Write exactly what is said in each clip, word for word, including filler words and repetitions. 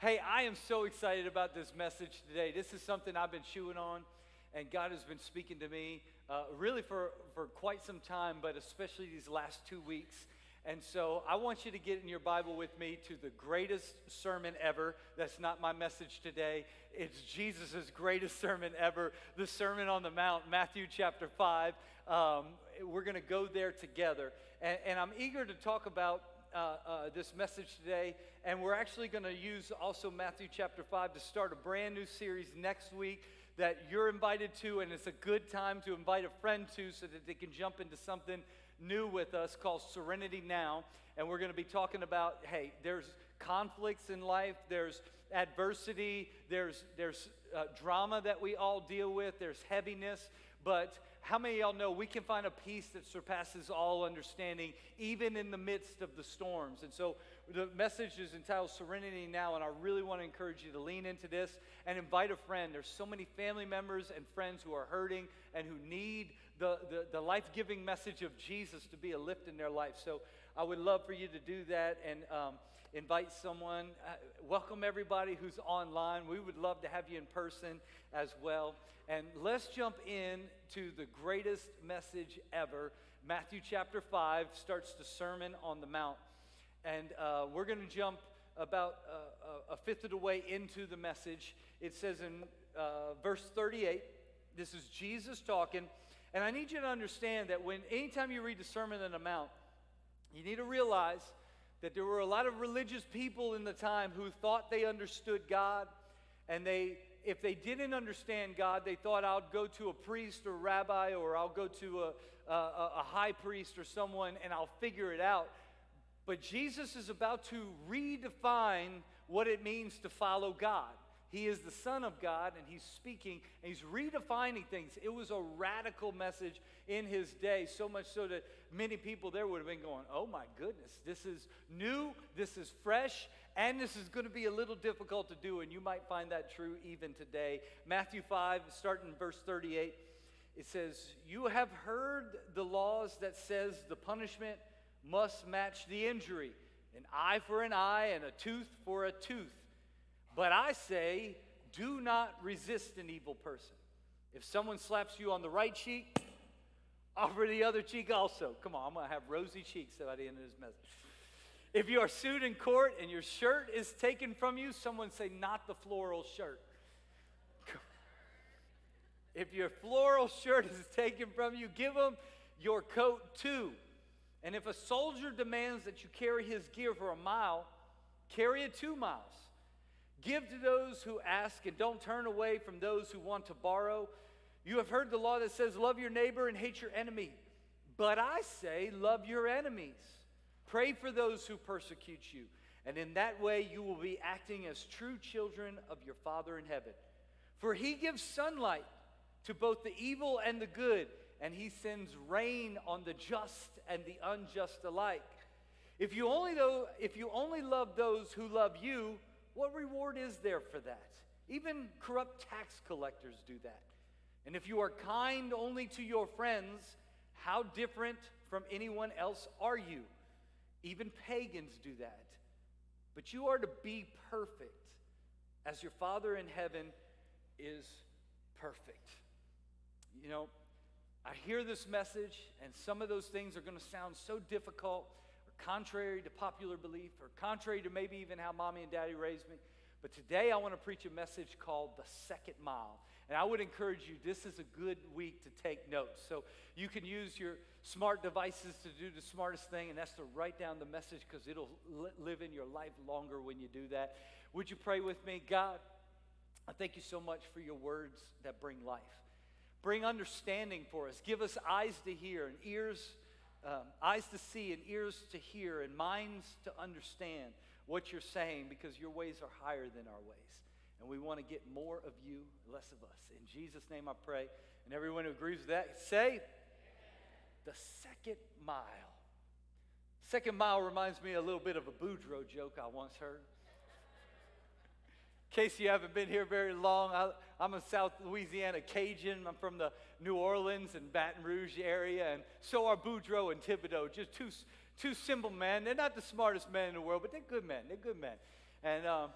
Hey, I am so excited about this message today. This is something I've been chewing on, and God has been speaking to me uh, really for, for quite some time, but especially these last two weeks. And so I want you to get in your Bible with me to the greatest sermon ever. That's not my message today. It's Jesus' greatest sermon ever, the Sermon on the Mount, Matthew chapter five. Um, we're going to go there together. And, and I'm eager to talk about uh, uh, this message today. And we're actually going to use also Matthew chapter five to start a brand new series next week that you're invited to. And it's a good time to invite a friend to so that they can jump into something new with us called Serenity Now, and we're going to be talking about, hey, there's conflicts in life, there's adversity, there's there's uh, drama that we all deal with, there's heaviness, but how many of y'all know we can find a peace that surpasses all understanding, even in the midst of the storms? And so the message is entitled Serenity Now, and I really want to encourage you to lean into this and invite a friend. There's so many family members and friends who are hurting and who need The, the, the life-giving message of Jesus to be a lift in their life. So I would love for you to do that and um, invite someone. Uh, welcome everybody who's online. We would love to have you in person as well. And let's jump in to the greatest message ever. Matthew chapter five starts the Sermon on the Mount. And uh, we're going to jump about uh, a fifth of the way into the message. It says in uh, verse thirty-eight, this is Jesus talking. And I need you to understand that when anytime you read the Sermon on the Mount, you need to realize that there were a lot of religious people in the time who thought they understood God, and they, if they didn't understand God, they thought, I'll go to a priest or rabbi, or I'll go to a, a, a high priest or someone, and I'll figure it out. But Jesus is about to redefine what it means to follow God. He is the Son of God, and he's speaking, and he's redefining things. It was a radical message in his day, so much so that many people there would have been going, oh my goodness, this is new, this is fresh, and this is going to be a little difficult to do, and you might find that true even today. Matthew five, starting in verse thirty-eight, it says, you have heard the laws that says the punishment must match the injury, an eye for an eye and a tooth for a tooth. But I say, do not resist an evil person. If someone slaps you on the right cheek, offer the other cheek also. Come on, I'm going to have rosy cheeks by the end of this message. If you are sued in court and your shirt is taken from you, someone say, not the floral shirt. If your floral shirt is taken from you, give them your coat too. And if a soldier demands that you carry his gear for a mile, carry it two miles. Give to those who ask, and don't turn away from those who want to borrow. You have heard the law that says, love your neighbor and hate your enemy. But I say, love your enemies. Pray for those who persecute you. And in that way, you will be acting as true children of your Father in heaven. For he gives sunlight to both the evil and the good, and he sends rain on the just and the unjust alike. If you only, though, if you only love those who love you, what reward is there for that? Even corrupt tax collectors do that. And if you are kind only to your friends, how different from anyone else are you? Even pagans do that. But you are to be perfect, as your Father in heaven is perfect. You know, I hear this message, and some of those things are going to sound so difficult, contrary to popular belief, or contrary to maybe even how mommy and daddy raised me. But today I want to preach a message called The Second Mile. And I would encourage you, this is a good week to take notes. So you can use your smart devices to do the smartest thing, and that's to write down the message, because it'll li- live in your life longer when you do that. Would you pray with me? God, I thank you so much for your words that bring life. Bring understanding for us. Give us eyes to hear and ears Um, eyes to see and ears to hear and minds to understand what you're saying, because your ways are higher than our ways. And we want to get more of you, less of us. In Jesus' name I pray. And everyone who agrees with that, say, amen. The second mile. Second mile reminds me a little bit of a Boudreaux joke I once heard. In case you haven't been here very long, I, I'm a South Louisiana Cajun. I'm from the New Orleans and Baton Rouge area, and so are Boudreaux and Thibodeau, just two two simple men. They're not the smartest men in the world, but they're good men. They're good men. And um,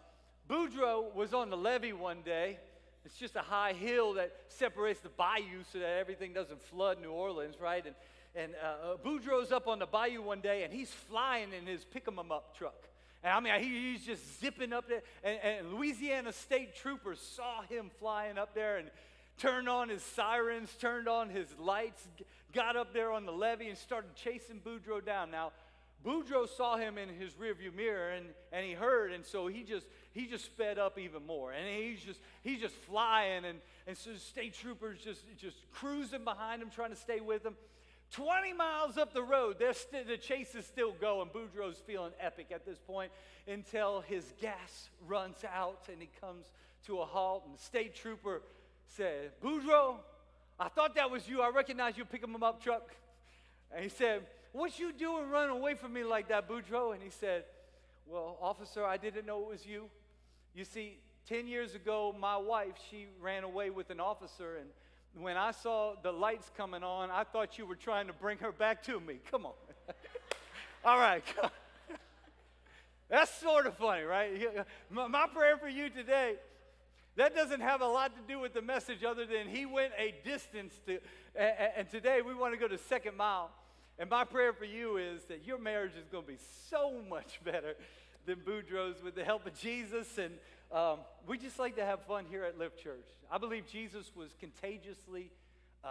Boudreaux was on the levee one day. It's just a high hill that separates the bayou so that everything doesn't flood New Orleans, right? And and uh, Boudreaux's up on the bayou one day, and he's flying in his pick-em-up truck. And I mean, he, he's just zipping up there. And, and Louisiana state troopers saw him flying up there and turned on his sirens, turned on his lights, got up there on the levee and started chasing Boudreaux down. Now, Boudreaux saw him in his rearview mirror, and, and he heard, and so he just he just sped up even more, and he's just he's just flying, and, and so state troopers just just cruising behind him, trying to stay with him. twenty miles up the road, st- the chase is still going. Boudreaux's feeling epic at this point until his gas runs out, and he comes to a halt, and the state trooper said, "Boudreaux, I thought that was you. I recognize you picking him up truck." And he said, "What you doing running away from me like that, Boudreaux?" And he said, "Well, officer, I didn't know it was you. You see, ten years ago, my wife, she ran away with an officer, and when I saw the lights coming on, I thought you were trying to bring her back to me. Come on." All right. That's sort of funny, right? My prayer for you today, that doesn't have a lot to do with the message other than he went a distance to, and today we want to go to second mile. And my prayer for you is that your marriage is going to be so much better than Boudreaux's with the help of Jesus. And um, we just like to have fun here at Lift Church. I believe Jesus was contagiously uh,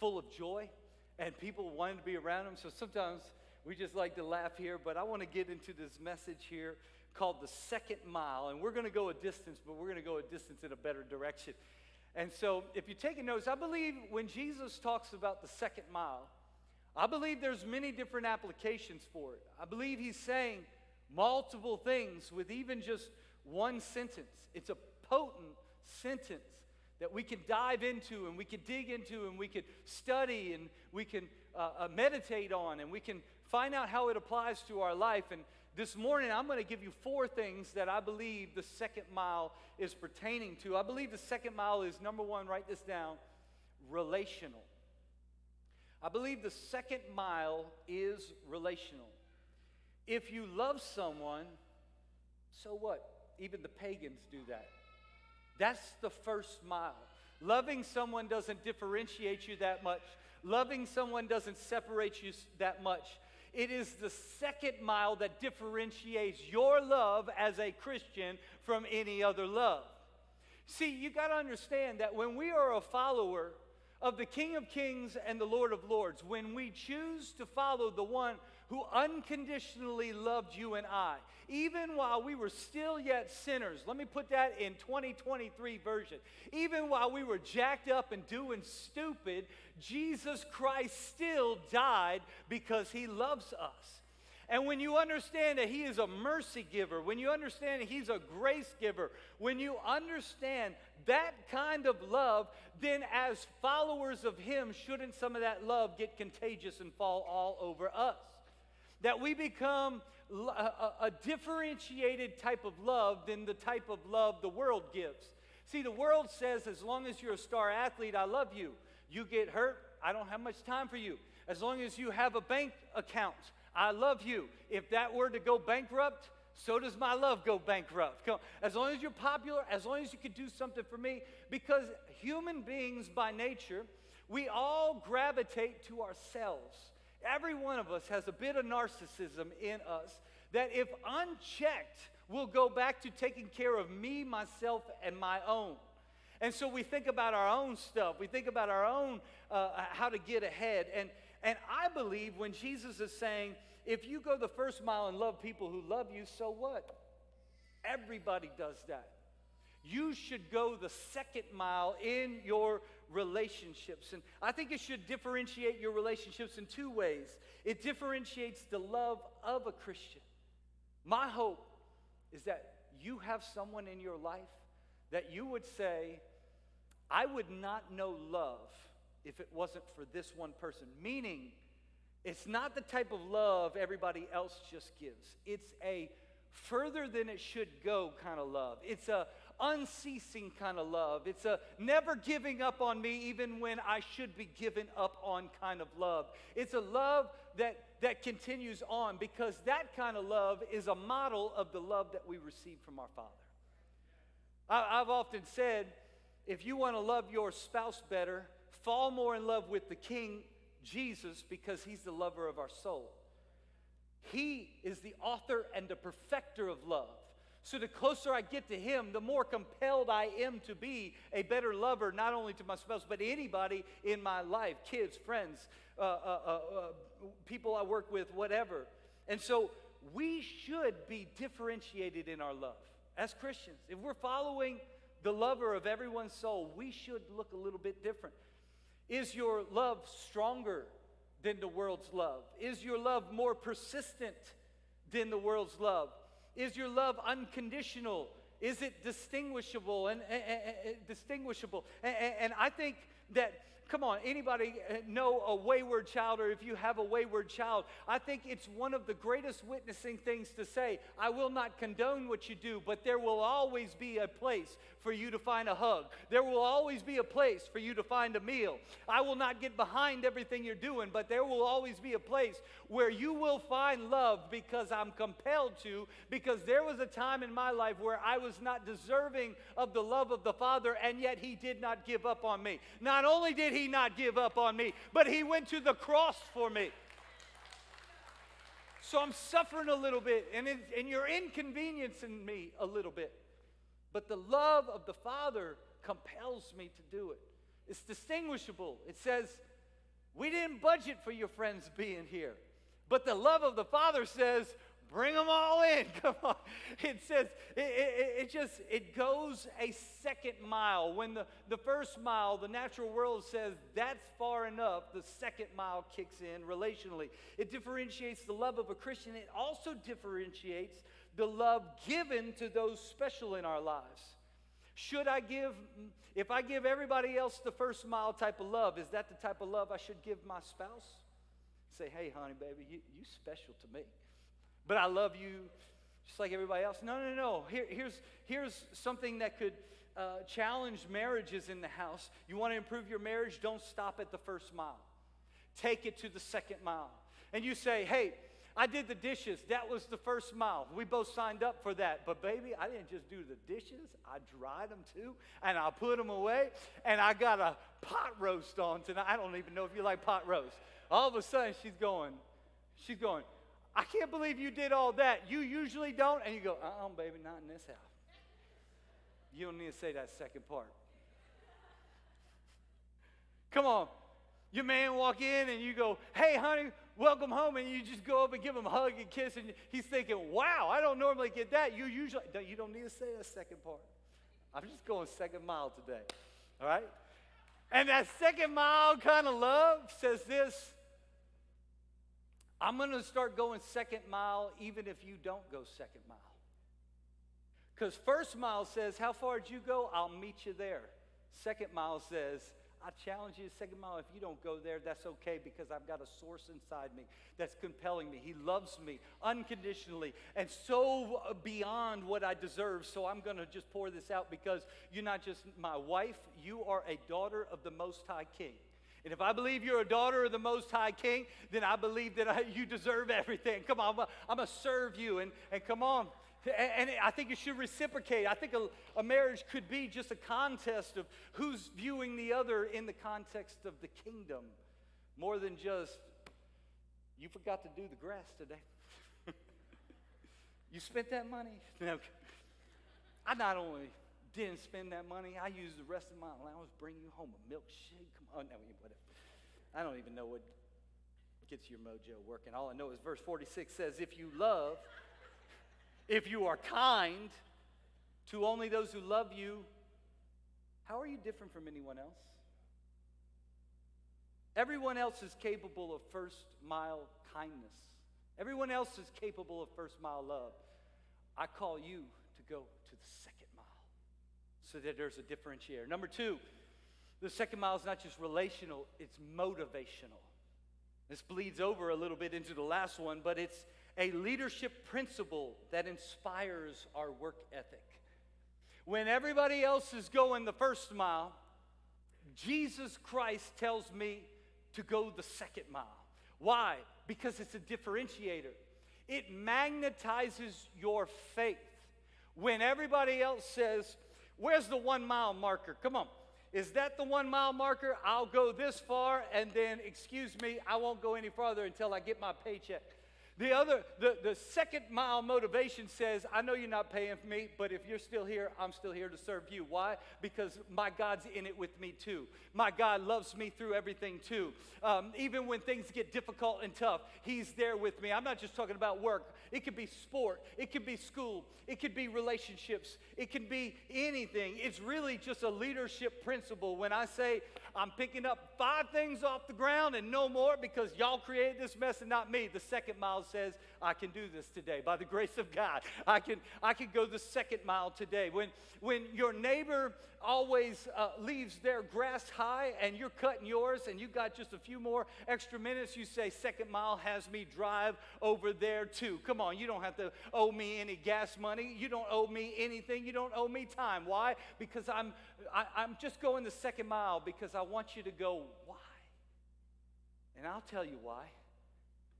full of joy, and people wanted to be around him. So sometimes we just like to laugh here, but I want to get into this message here called the second mile. And we're going to go a distance, but we're going to go a distance in a better direction. And so if you're taking notes, I believe when Jesus talks about the second mile, I believe there's many different applications for it. I believe he's saying multiple things with even just one sentence. It's a potent sentence that we can dive into and we can dig into and we can study and we can uh, uh, meditate on and we can find out how it applies to our life. And this morning I'm going to give you four things that I believe the second mile is pertaining to. I believe the second mile is, number one, write this down, relational. I believe the second mile is relational. If you love someone, so what? Even the pagans do that. That's the first mile. Loving someone doesn't differentiate you that much. Loving someone doesn't separate you that much. It is the second mile that differentiates your love as a Christian from any other love. See, you got to understand that when we are a follower of the King of Kings and the Lord of Lords, when we choose to follow the one who unconditionally loved you and I, even while we were still yet sinners, let me put that in twenty twenty-three version, even while we were jacked up and doing stupid, Jesus Christ still died because he loves us. And when you understand that he is a mercy giver, when you understand that he's a grace giver, when you understand that kind of love, then as followers of him, shouldn't some of that love get contagious and fall all over us? That we become a, a, a differentiated type of love than the type of love the world gives. See, the world says, as long as you're a star athlete, I love you. You get hurt, I don't have much time for you. As long as you have a bank account, I love you. If that were to go bankrupt, so does my love go bankrupt. Come on. As long as you're popular, as long as you can do something for me, because human beings by nature, we all gravitate to ourselves. Every one of us has a bit of narcissism in us that if unchecked, will go back to taking care of me, myself, and my own. And so we think about our own stuff. We think about our own uh, how to get ahead. And and I believe when Jesus is saying, if you go the first mile and love people who love you, so what? Everybody does that. You should go the second mile in your relationships. And I think it should differentiate your relationships in two ways. It differentiates the love of a Christian. My hope is that you have someone in your life that you would say, I would not know love if it wasn't for this one person. Meaning, it's not the type of love everybody else just gives. It's a further than it should go kind of love. It's a unceasing kind of love. It's a never giving up on me even when I should be given up on kind of love. It's a love that, that continues on, because that kind of love is a model of the love that we receive from our Father. I, I've often said, if you want to love your spouse better, fall more in love with the King, Jesus, because he's the lover of our soul. He is the author and the perfecter of love. So the closer I get to him, the more compelled I am to be a better lover, not only to my spouse, but anybody in my life, kids, friends, uh, uh, uh, uh, people I work with, whatever. And so we should be differentiated in our love. As Christians, if we're following the lover of everyone's soul, we should look a little bit different. Is your love stronger than the world's love? Is your love more persistent than the world's love? Is your love unconditional? Is it distinguishable and, and, and, and distinguishable? And, and I think that, come on, anybody know a wayward child, or if you have a wayward child, I think it's one of the greatest witnessing things to say, I will not condone what you do, but there will always be a place for you to find a hug. There will always be a place for you to find a meal. I will not get behind everything you're doing, but there will always be a place where you will find love, because I'm compelled to, because there was a time in my life where I was not deserving of the love of the Father, and yet he did not give up on me. Not only did he He not give up on me, but he went to the cross for me. So I'm suffering a little bit, and, it, and you're inconveniencing me a little bit. But the love of the Father compels me to do it. It's distinguishable. It says, we didn't budget for your friends being here. But the love of the Father says, bring them all in. Come on. It says, it, it, it just, it goes a second mile. When the, the first mile, the natural world says, that's far enough, the second mile kicks in relationally. It differentiates the love of a Christian. It also differentiates the love given to those special in our lives. Should I give, if I give everybody else the first mile type of love, is that the type of love I should give my spouse? Say, hey, honey, baby, you, you special to me. But I love you just like everybody else. No, no, no. Here, here's, here's something that could uh, challenge marriages in the house. You want to improve your marriage? Don't stop at the first mile. Take it to the second mile. And you say, hey, I did the dishes. That was the first mile. We both signed up for that. But baby, I didn't just do the dishes. I dried them too. And I put them away. And I got a pot roast on tonight. I don't even know if you like pot roast. All of a sudden, she's going, she's going, I can't believe you did all that. You usually don't. And you go, uh-uh, baby, not in this house. You don't need to say that second part. Come on. Your man walk in and you go, hey, honey, welcome home. And you just go up and give him a hug and kiss. And he's thinking, wow, I don't normally get that. You usually, no, you don't need to say that second part. I'm just going second mile today. All right? And that second mile kind of love says this. I'm going to start going second mile even if you don't go second mile. Because first mile says, how far did you go? I'll meet you there. Second mile says, I challenge you to second mile. If you don't go there, that's okay, because I've got a source inside me that's compelling me. He loves me unconditionally and so beyond what I deserve. So I'm going to just pour this out, because you're not just my wife. You are a daughter of the Most High King. And if I believe you're a daughter of the Most High King, then I believe that I, you deserve everything. Come on, I'm going to serve you, and, and come on. And, and I think you should reciprocate. I think a, a marriage could be just a contest of who's viewing the other in the context of the kingdom, more than just, you forgot to do the grass today. You spent that money? No. I not only didn't spend that money, I used the rest of my allowance, bring you home a milkshake. Come on, no, whatever. I don't even know what gets your mojo working. All I know is verse forty-six says, if you love, if you are kind to only those who love you, how are you different from anyone else? Everyone else is capable of first mile kindness. Everyone else is capable of first mile love. I call you to go to the second. So that there's a differentiator. Number two, the second mile is not just relational, it's motivational. This bleeds over a little bit into the last one, but it's a leadership principle that inspires our work ethic. When everybody else is going the first mile, Jesus Christ tells me to go the second mile. Why? Because it's a differentiator. It magnetizes your faith. When everybody else says, Where's the one mile marker? Come on. Is that the one mile marker? I'll go this far, and then, excuse me, I won't go any farther until I get my paycheck. The other, the, the second mile motivation says, I know you're not paying for me, but if you're still here, I'm still here to serve you. Why? Because my God's in it with me too. My God loves me through everything too. Um, even when things get difficult and tough, he's there with me. I'm not just talking about work. It could be sport. It could be school. It could be relationships. It could be anything. It's really just a leadership principle. When I say I'm picking up five things off the ground and no more because y'all created this mess and not me, the second mile says, I can do this today. By the grace of God, I can I can go the second mile today. When when your neighbor always uh, leaves their grass high and you're cutting yours and you got just a few more extra minutes, you say, second mile has me drive over there too. Come on, you don't have to owe me any gas money. You don't owe me anything. You don't owe me time. Why? Because I'm I, I'm just going the second mile because I want you to go, why? And I'll tell you why.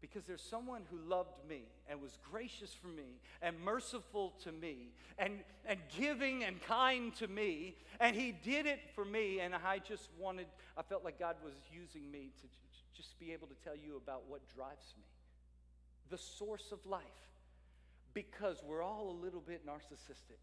Because there's someone who loved me and was gracious for me and merciful to me and, and giving and kind to me, and he did it for me, and I just wanted, I felt like God was using me to just be able to tell you about what drives me, the source of life, because we're all a little bit narcissistic.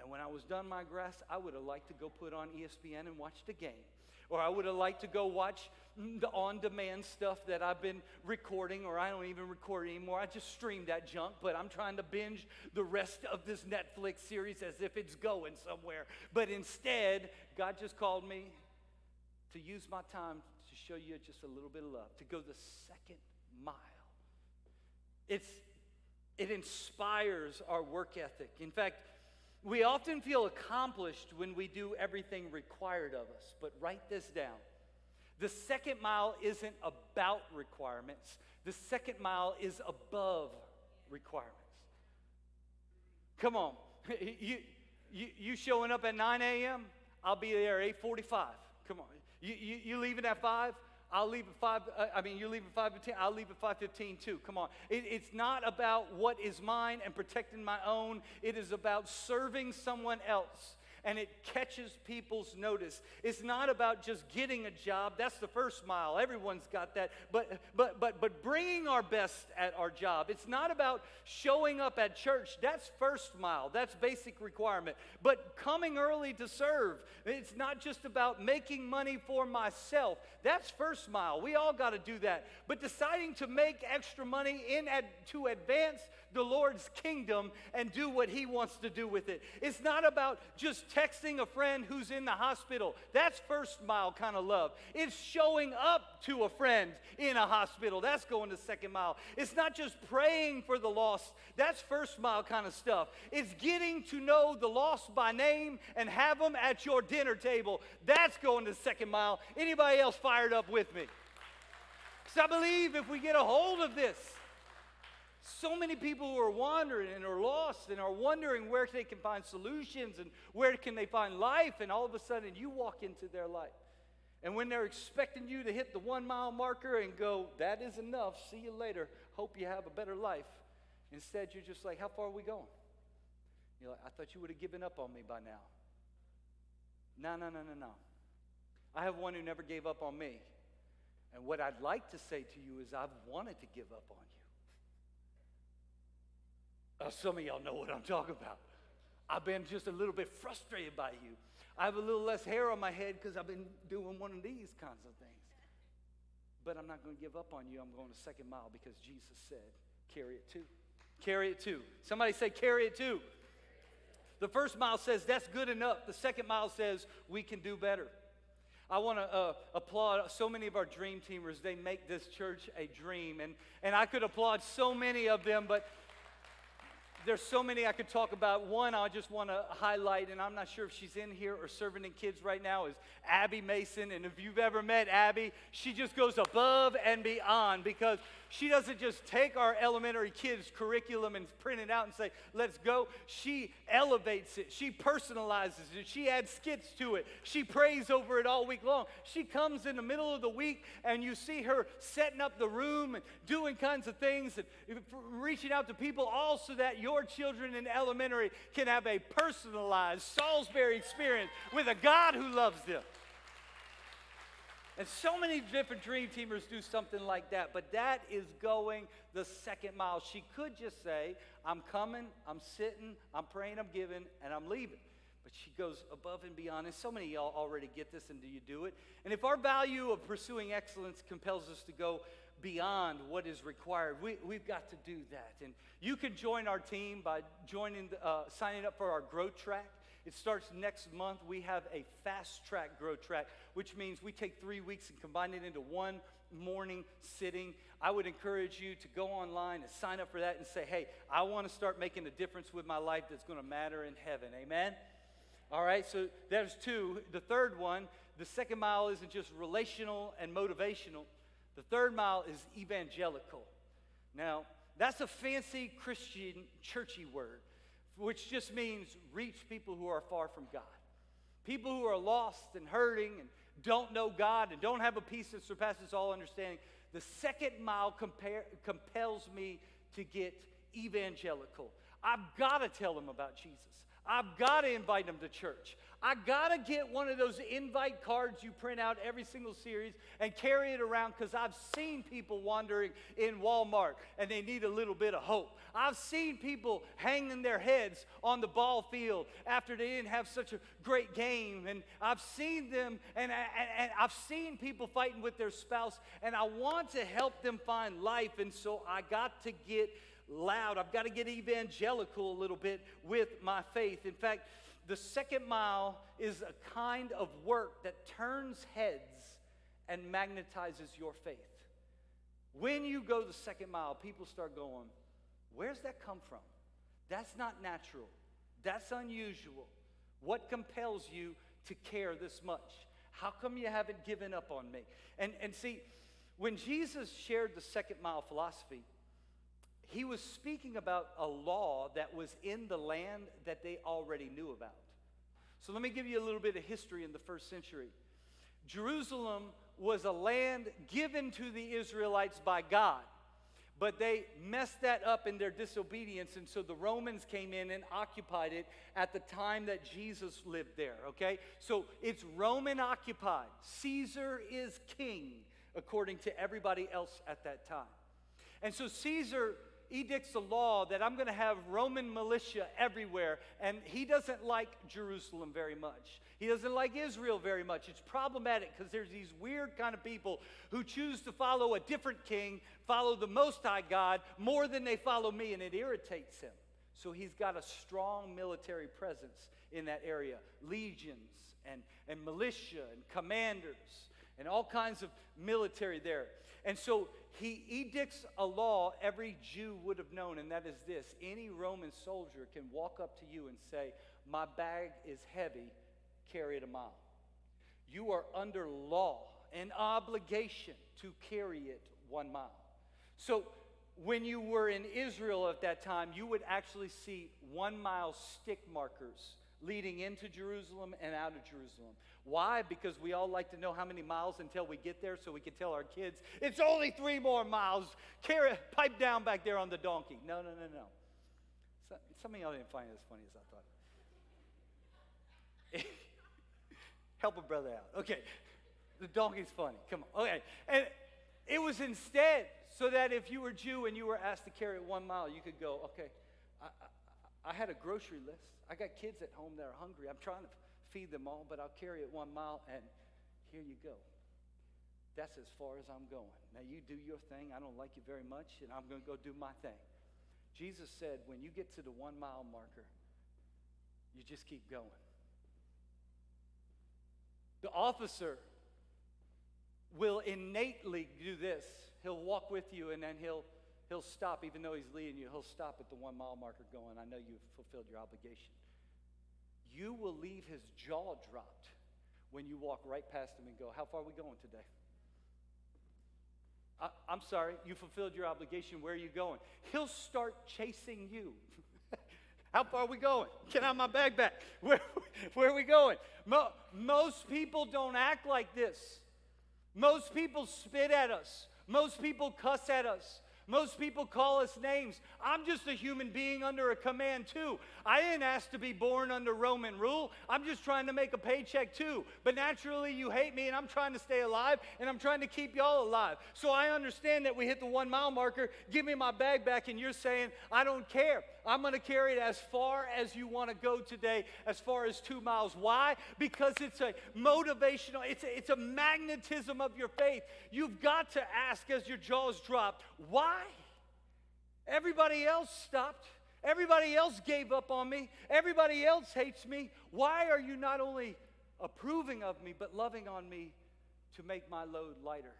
And when I was done my grass, I would have liked to go put on E S P N and watch the game. Or I would have liked to go watch the on-demand stuff that I've been recording, or I don't even record anymore. I just stream that junk, but I'm trying to binge the rest of this Netflix series as if it's going somewhere. But instead, God just called me to use my time to show you just a little bit of love, to go the second mile. It's, it inspires our work ethic. In fact, we often feel accomplished when we do everything required of us, but write this down. The second mile isn't about requirements. The second mile is above requirements. Come on. You, you, you showing up at nine a.m., I'll be there at eight forty-five. Come on. You, you, you leaving at five? I'll leave at five, I mean, you leave at five fifteen, I'll leave at five fifteen too, come on. It, it's not about what is mine and protecting my own. It is about serving someone else, and it catches people's notice. It's not about just getting a job. That's the first mile. Everyone's got that. But but but but bringing our best at our job. It's not about showing up at church. That's first mile. That's basic requirement. But coming early to serve. It's not just about making money for myself. That's first mile. We all got to do that. But deciding to make extra money in ad, to advance the Lord's kingdom and do what he wants to do with it. It's not about just texting a friend who's in the hospital. That's first mile kind of love. It's showing up to a friend in a hospital. That's going the second mile. It's not just praying for the lost. That's first mile kind of stuff. It's getting to know the lost by name and have them at your dinner table. That's going the second mile. Anybody else fired up with me? Because I believe if we get a hold of this, so many people who are wandering and are lost and are wondering where they can find solutions and where can they find life, and all of a sudden you walk into their life. And when they're expecting you to hit the one mile marker and go, that is enough, see you later, hope you have a better life. Instead, you're just like, how far are we going? You're like, I thought you would have given up on me by now. No, no, no, no, no. I have one who never gave up on me. And what I'd like to say to you is I've wanted to give up on you. Oh, some of y'all know what I'm talking about. I've been just a little bit frustrated by you. I have a little less hair on my head because I've been doing one of these kinds of things. But I'm not going to give up on you. I'm going a second mile because Jesus said, carry it too. Carry it too. Somebody say, carry it too. The first mile says, that's good enough. The second mile says, we can do better. I want to uh, applaud so many of our dream teamers. They make this church a dream. And, and I could applaud so many of them, but there's so many I could talk about. One I just want to highlight, and I'm not sure if she's in here or serving in kids right now, is Abby Mason. And if you've ever met Abby, she just goes above and beyond because She doesn't just take our elementary kids' curriculum and print it out and say, let's go. She elevates it. She personalizes it. She adds skits to it. She prays over it all week long. She comes in the middle of the week, and you see her setting up the room and doing kinds of things and reaching out to people, all so that your children in elementary can have a personalized Salisbury experience with a God who loves them. And so many different dream teamers do something like that, but that is going the second mile. She could just say, I'm coming, I'm sitting, I'm praying, I'm giving, and I'm leaving. But she goes above and beyond, and so many of y'all already get this, and do you do it? And if our value of pursuing excellence compels us to go beyond what is required, we, we've got to do that. And you can join our team by joining, uh, signing up for our growth track. It starts next month. We have a fast-track growth track, which means we take three weeks and combine it into one morning sitting. I would encourage you to go online and sign up for that and say, hey, I want to start making a difference with my life that's going to matter in heaven. Amen? All right, so there's two. The third one, the second mile isn't just relational and motivational. The third mile is evangelical. Now, that's a fancy Christian churchy word, which just means reach people who are far from God. People who are lost and hurting and don't know God and don't have a peace that surpasses all understanding. The second mile compare, compels me to get evangelical. I've got to tell them about Jesus. I've got to invite them to church. I've got to get one of those invite cards you print out every single series and carry it around, because I've seen people wandering in Walmart and they need a little bit of hope. I've seen people hanging their heads on the ball field after they didn't have such a great game. And I've seen them, and, I, and I've seen people fighting with their spouse, and I want to help them find life. And so I got to get loud. I've got to get evangelical a little bit with my faith. In fact, the second mile is a kind of work that turns heads and magnetizes your faith. When you go the second mile, people start going, where's that come from? That's not natural. That's unusual. What compels you to care this much? How come you haven't given up on me? And, and see, when Jesus shared the second mile philosophy, he was speaking about a law that was in the land that they already knew about. So let me give you a little bit of history in the first century. Jerusalem was a land given to the Israelites by God, but they messed that up in their disobedience, and so the Romans came in and occupied it at the time that Jesus lived there, okay? So it's Roman occupied. Caesar is king, according to everybody else at that time. And so Caesar edicts a law that I'm going to have Roman militia everywhere, and he doesn't like Jerusalem very much. He doesn't like Israel very much. It's problematic because there's these weird kind of people who choose to follow a different king, follow the Most High God more than they follow me, and it irritates him. So he's got a strong military presence in that area, legions and, and militia and commanders and all kinds of military there. And so he edicts a law every Jew would have known, and that is this. Any Roman soldier can walk up to you and say, my bag is heavy, carry it a mile. You are under law, an obligation to carry it one mile. So when you were in Israel at that time, you would actually see one mile stick markers leading into Jerusalem and out of Jerusalem. Why? Because we all like to know how many miles until we get there so we can tell our kids, it's only three more miles. Carry, pipe down back there on the donkey. No, no, no, no. So, some of y'all didn't find it as funny as I thought. Help a brother out. Okay. The donkey's funny. Come on. Okay. And it was instead so that if you were Jew and you were asked to carry it one mile, you could go, okay, I, I, I had a grocery list. I got kids at home that are hungry. I'm trying to feed them all, but I'll carry it one mile, and here you go. That's as far as I'm going. Now, you do your thing. I don't like you very much, and I'm going to go do my thing. Jesus said, when you get to the one-mile marker, you just keep going. The officer will innately do this. He'll walk with you, and then he'll he'll stop. Even though he's leading you, he'll stop at the one-mile marker going, I know you've fulfilled your obligation. You will leave his jaw dropped when you walk right past him and go, how far are we going today? I, I'm sorry, you fulfilled your obligation. Where are you going? He'll start chasing you. How far are we going? Get out my bag back. Where, where are we going? Mo- most people don't act like this. Most people spit at us. Most people cuss at us. Most people call us names. I'm just a human being under a command too. I didn't ask to be born under Roman rule. I'm just trying to make a paycheck too. But naturally you hate me and I'm trying to stay alive and I'm trying to keep y'all alive. So I understand that we hit the one mile marker. Give me my bag back, and you're saying, I don't care. I'm going to carry it as far as you want to go today, as far as two miles. Why? Because it's a motivational, it's a, it's a magnetism of your faith. You've got to ask as your jaws drop, why? Everybody else stopped. Everybody else gave up on me. Everybody else hates me. Why are you not only approving of me, but loving on me to make my load lighter?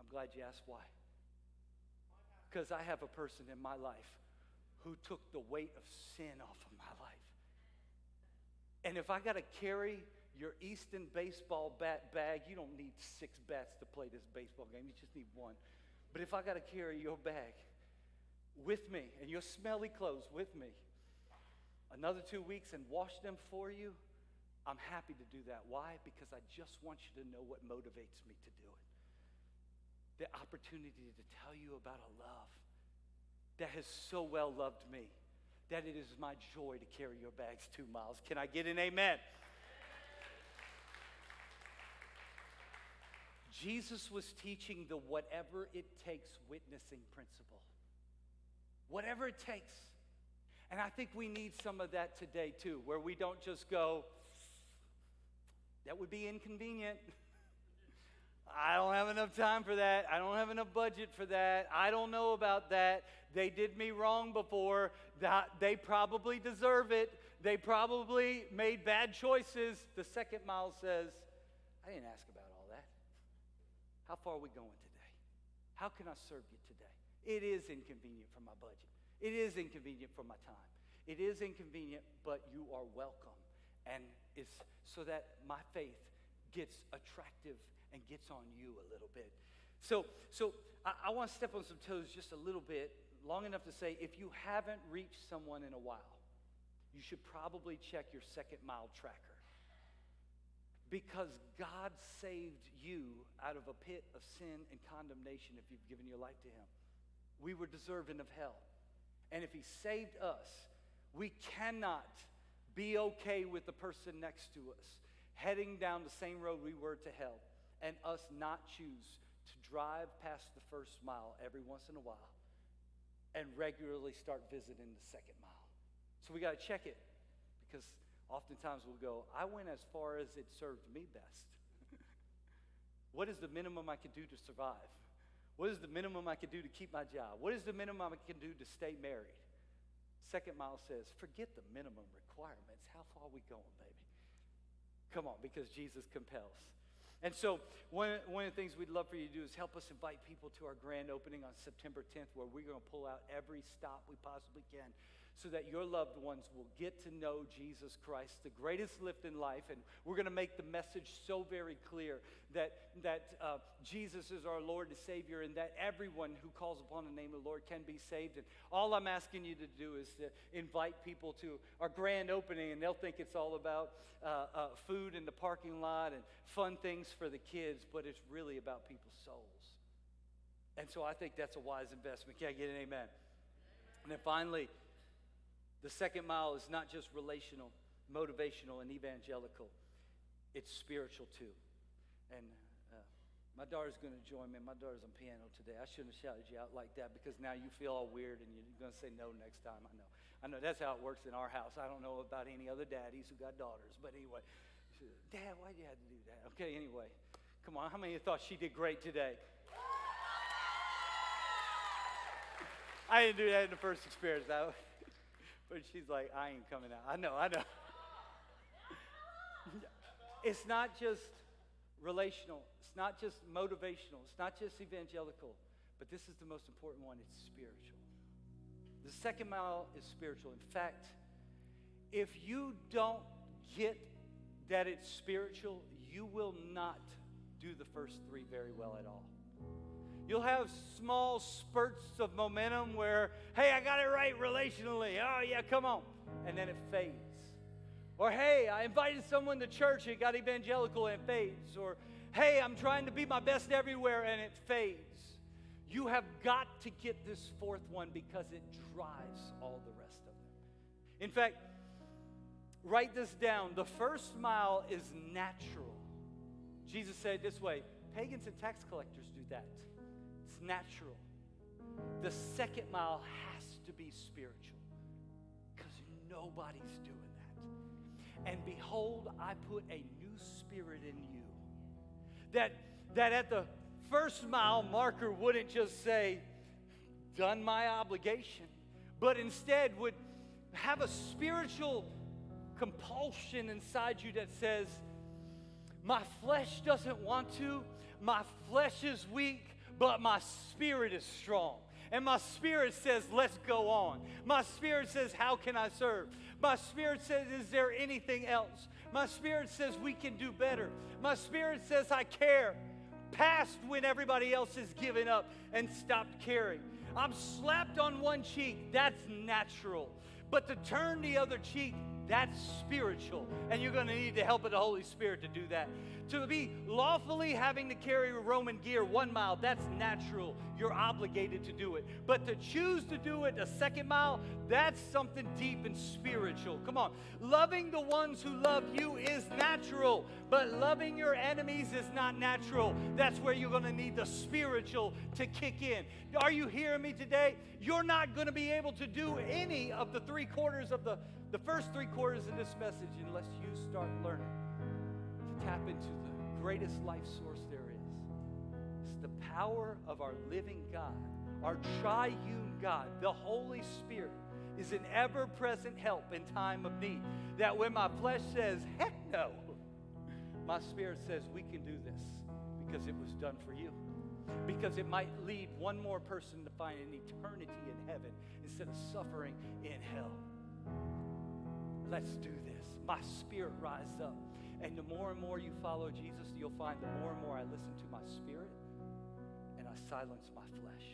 I'm glad you asked why. Because I have a person in my life who took the weight of sin off of my life. And if I got to carry your Easton baseball bat bag, you don't need six bats to play this baseball game. You just need one. But if I got to carry your bag with me and your smelly clothes with me another two weeks and wash them for you, I'm happy to do that. Why? Because I just want you to know what motivates me to do it. The opportunity to tell you about a love that has so well loved me that it is my joy to carry your bags two miles. Can I get an amen? Jesus was teaching the whatever it takes witnessing principle. Whatever it takes. And I think we need some of that today too, where we don't just go, that would be inconvenient. I don't have enough time for that. I don't have enough budget for that. I don't know about that. They did me wrong before. They probably deserve it. They probably made bad choices. The second mile says, I didn't ask about it. How far are we going today? How can I serve you today? It is inconvenient for my budget. It is inconvenient for my time. It is inconvenient, but you are welcome. And it's so that my faith gets attractive and gets on you a little bit. So, so I, I want to step on some toes just a little bit, long enough to say if you haven't reached someone in a while, you should probably check your second mile tracker. Because God saved you out of a pit of sin and condemnation if you've given your life to him. We were deserving of hell. And if he saved us, we cannot be okay with the person next to us heading down the same road we were to hell and us not choose to drive past the first mile every once in a while and regularly start visiting the second mile. So we got to check it, because oftentimes we'll go, I went as far as it served me best. What is the minimum I can do to survive? What is the minimum I can do to keep my job? What is the minimum I can do to stay married? Second mile says, forget the minimum requirements. How far are we going, baby? Come on, because Jesus compels. And so one, one of the things we'd love for you to do is help us invite people to our grand opening on September tenth, where we're going to pull out every stop we possibly can, so that your loved ones will get to know Jesus Christ, the greatest lift in life. And we're going to make the message so very clear that, that uh, Jesus is our Lord and Savior, and that everyone who calls upon the name of the Lord can be saved. And all I'm asking you to do is to invite people to our grand opening, and they'll think it's all about uh, uh, food in the parking lot and fun things for the kids, but it's really about people's souls. And so I think that's a wise investment. Can I get an amen? Amen. And then finally, the second mile is not just relational, motivational, and evangelical. It's spiritual, too. And uh, my daughter's going to join me. My daughter's on piano today. I shouldn't have shouted you out like that, because now you feel all weird and you're going to say no next time. I know. I know that's how it works in our house. I don't know about any other daddies who got daughters. But anyway, she said, Dad, why'd you have to do that? Okay, anyway, come on. How many of you thought she did great today? I didn't do that in the first experience, though. But she's like, I ain't coming out. I know, I know. It's not just relational. It's not just motivational. It's not just evangelical. But this is the most important one. It's spiritual. The second mile is spiritual. In fact, if you don't get that it's spiritual, you will not do the first three very well at all. You'll have small spurts of momentum where, hey, I got it right relationally. Oh, yeah, come on. And then it fades. Or, hey, I invited someone to church and got evangelical and it fades. Or, hey, I'm trying to be my best everywhere and it fades. You have got to get this fourth one because it drives all the rest of them. In fact, write this down. The first mile is natural. Jesus said it this way, pagans and tax collectors do that. It's natural. The second mile has to be spiritual because nobody's doing that. And behold, I put a new spirit in you. That, that at the first mile marker wouldn't just say, done my obligation, but instead would have a spiritual compulsion inside you that says, my flesh doesn't want to, my flesh is weak, but my spirit is strong. And my spirit says, let's go on. My spirit says, how can I serve? My spirit says, is there anything else? My spirit says, we can do better. My spirit says, I care. Past when everybody else has given up and stopped caring. I'm slapped on one cheek, that's natural. But to turn the other cheek, that's spiritual, and you're going to need the help of the Holy Spirit to do that. To be lawfully having to carry Roman gear one mile, that's natural. You're obligated to do it. But to choose to do it a second mile, that's something deep and spiritual. Come on. Loving the ones who love you is natural, but loving your enemies is not natural. That's where you're going to need the spiritual to kick in. Are you hearing me today? You're not going to be able to do any of the three quarters of the The first three quarters of this message, unless you start learning to tap into the greatest life source there is. It's the power of our living God, our triune God. The Holy Spirit is an ever-present help in time of need. That when my flesh says, heck no, my spirit says, we can do this because it was done for you. Because it might lead one more person to find an eternity in heaven instead of suffering in hell. Let's do this. My spirit rises up. And the more and more you follow Jesus, you'll find the more and more I listen to my spirit and I silence my flesh.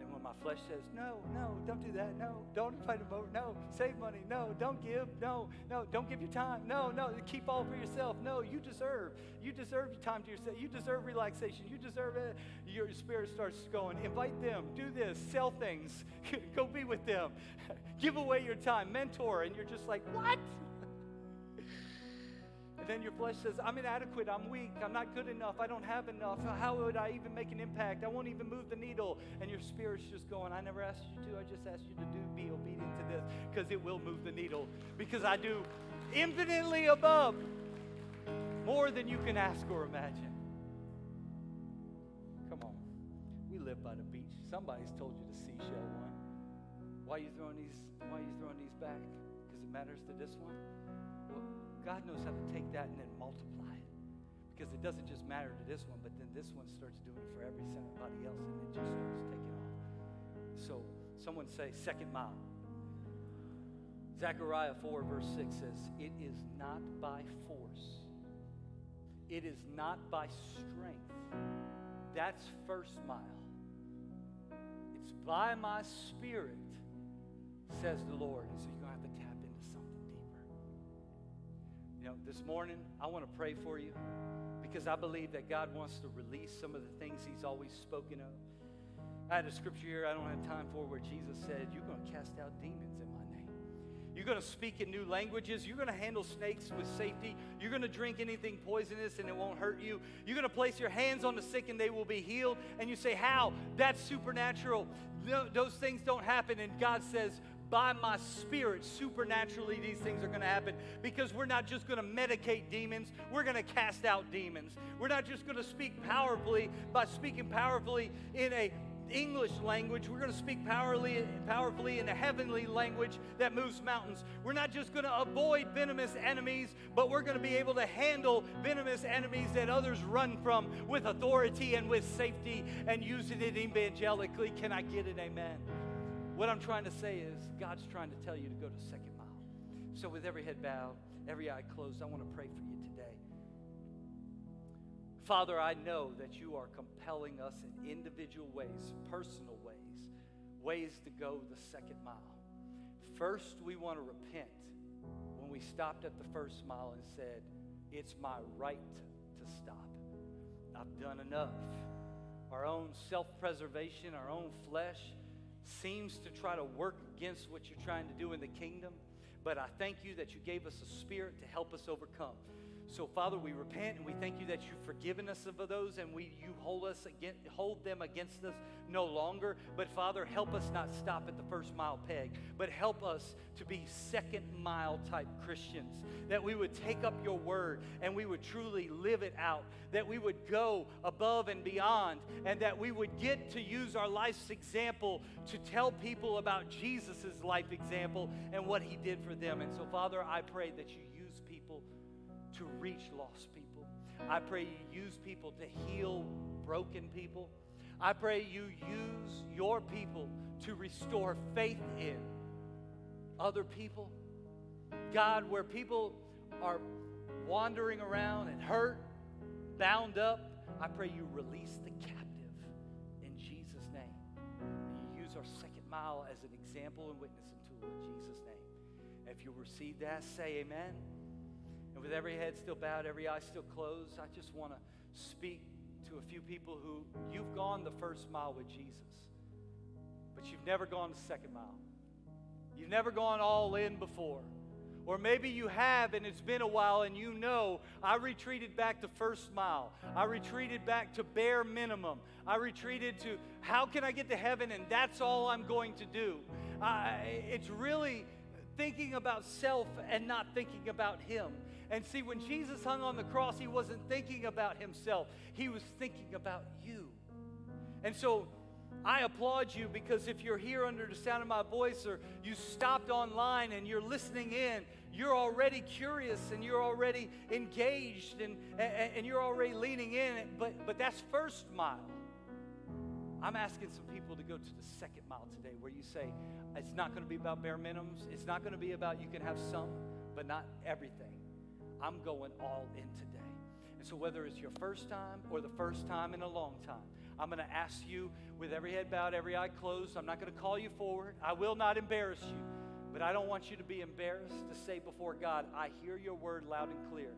And when my flesh says, no, no, don't do that. No, don't invite him over. No, save money. No, don't give. No, no, don't give your time. No, no, keep all for yourself. No, you deserve. You deserve your time to yourself. You deserve relaxation. You deserve it. Your spirit starts going, invite them. Do this. Sell things. Go be with them. Give away your time. Mentor. And you're just like, what? And then your flesh says, I'm inadequate, I'm weak, I'm not good enough, I don't have enough, how would I even make an impact? I won't even move the needle. And your spirit's just going, I never asked you to, I just asked you to do, be obedient to this, because it will move the needle, because I do infinitely above, more than you can ask or imagine. Come on, we live by the beach. Somebody's told you the seashell one. Why are you throwing these, why are you throwing these back? Because it matters to this one? Well, God knows how to take that and then multiply it. Because it doesn't just matter to this one, but then this one starts doing it for every somebody else, and it just starts taking off. So someone say, second mile. Zechariah four, verse six says, it is not by force. It is not by strength. That's first mile. It's by my spirit, says the Lord. And so you're going to have to tap into something. You know, this morning, I want to pray for you because I believe that God wants to release some of the things he's always spoken of. I had a scripture here I don't have time for where Jesus said, you're going to cast out demons in my name. You're going to speak in new languages. You're going to handle snakes with safety. You're going to drink anything poisonous and it won't hurt you. You're going to place your hands on the sick and they will be healed. And you say, how? That's supernatural. No, those things don't happen. And God says, by my spirit, supernaturally, these things are going to happen because we're not just going to medicate demons. We're going to cast out demons. We're not just going to speak powerfully by speaking powerfully in a English language. We're going to speak powerfully, powerfully in a heavenly language that moves mountains. We're not just going to avoid venomous enemies, but we're going to be able to handle venomous enemies that others run from with authority and with safety and using it evangelically. Can I get an amen? What I'm trying to say is God's trying to tell you to go to second mile. So with every head bowed, every eye closed, I want to pray for you today. Father, I know that you are compelling us in individual ways, personal ways, ways to go the second mile. First, we want to repent when we stopped at the first mile and said, it's my right to stop. I've done enough. Our own self-preservation, our own flesh seems to try to work against what you're trying to do in the kingdom. But I thank you that you gave us a spirit to help us overcome. So, Father, we repent and we thank you that you've forgiven us of those and we you hold us against, hold them against us no longer. But, Father, help us not stop at the first mile peg, but help us to be second mile type Christians, that we would take up your word and we would truly live it out, that we would go above and beyond, and that we would get to use our life's example to tell people about Jesus' life example and what he did for them. And so, Father, I pray that you use people to reach lost people. I pray you use people to heal broken people. I pray you use your people to restore faith in other people. God, where people are wandering around and hurt, bound up, I pray you release the captive in Jesus' name. And you use our second mile as an example and witnessing tool in Jesus' name. If you receive that, say amen. And with every head still bowed, every eye still closed, I just want to speak to a few people who you've gone the first mile with Jesus, but you've never gone the second mile. You've never gone all in before. Or maybe you have and it's been a while and you know, I retreated back to first mile. I retreated back to bare minimum. I retreated to how can I get to heaven and that's all I'm going to do. I, it's really thinking about self and not thinking about him. And see, when Jesus hung on the cross, he wasn't thinking about himself. He was thinking about you. And so I applaud you, because if you're here under the sound of my voice or you stopped online and you're listening in, you're already curious and you're already engaged and, and, and you're already leaning in. But, but that's first mile. I'm asking some people to go to the second mile today, where you say, it's not going to be about bare minimums. It's not going to be about you can have some, but not everything. I'm going all in today. And so whether it's your first time or the first time in a long time, I'm going to ask you with every head bowed, every eye closed. I'm not going to call you forward. I will not embarrass you, but I don't want you to be embarrassed to say before God, I hear your word loud and clear.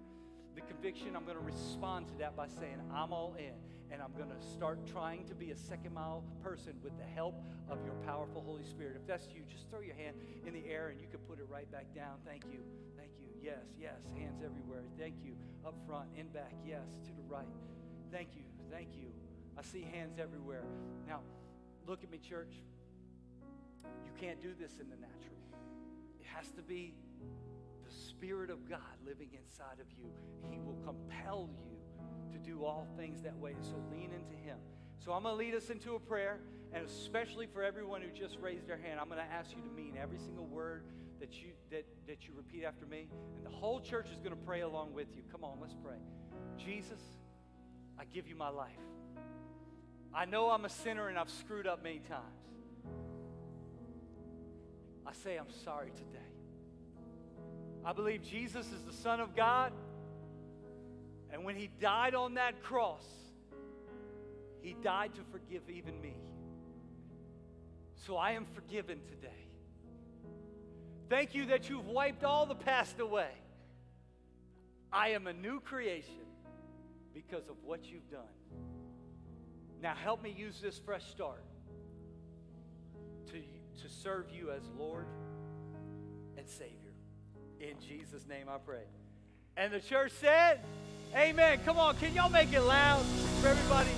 The conviction, I'm going to respond to that by saying, I'm all in, and I'm going to start trying to be a second mile person with the help of your powerful Holy Spirit. If that's you, just throw your hand in the air and you can put it right back down. Thank you. Thank you. Yes, yes. Hands everywhere. Thank you. Up front, in back. Yes, to the right. Thank you. Thank you. I see hands everywhere. Now, look at me, church. You can't do this in the natural. It has to be the Spirit of God living inside of you. He will compel you to do all things that way. So lean into him. So I'm going to lead us into a prayer, and especially for everyone who just raised their hand, I'm going to ask you to mean every single word that you that, that you repeat after me, and the whole church is going to pray along with you. Come on, let's pray. Jesus, I give you my life. I know I'm a sinner and I've screwed up many times. I say I'm sorry today. I believe Jesus is the Son of God, and when he died on that cross, he died to forgive even me. So I am forgiven today. Thank you that you've wiped all the past away. I am a new creation because of what you've done. Now help me use this fresh start to, to serve you as Lord and Savior. In Jesus' name I pray. And the church said, amen. Come on, can y'all make it loud for everybody?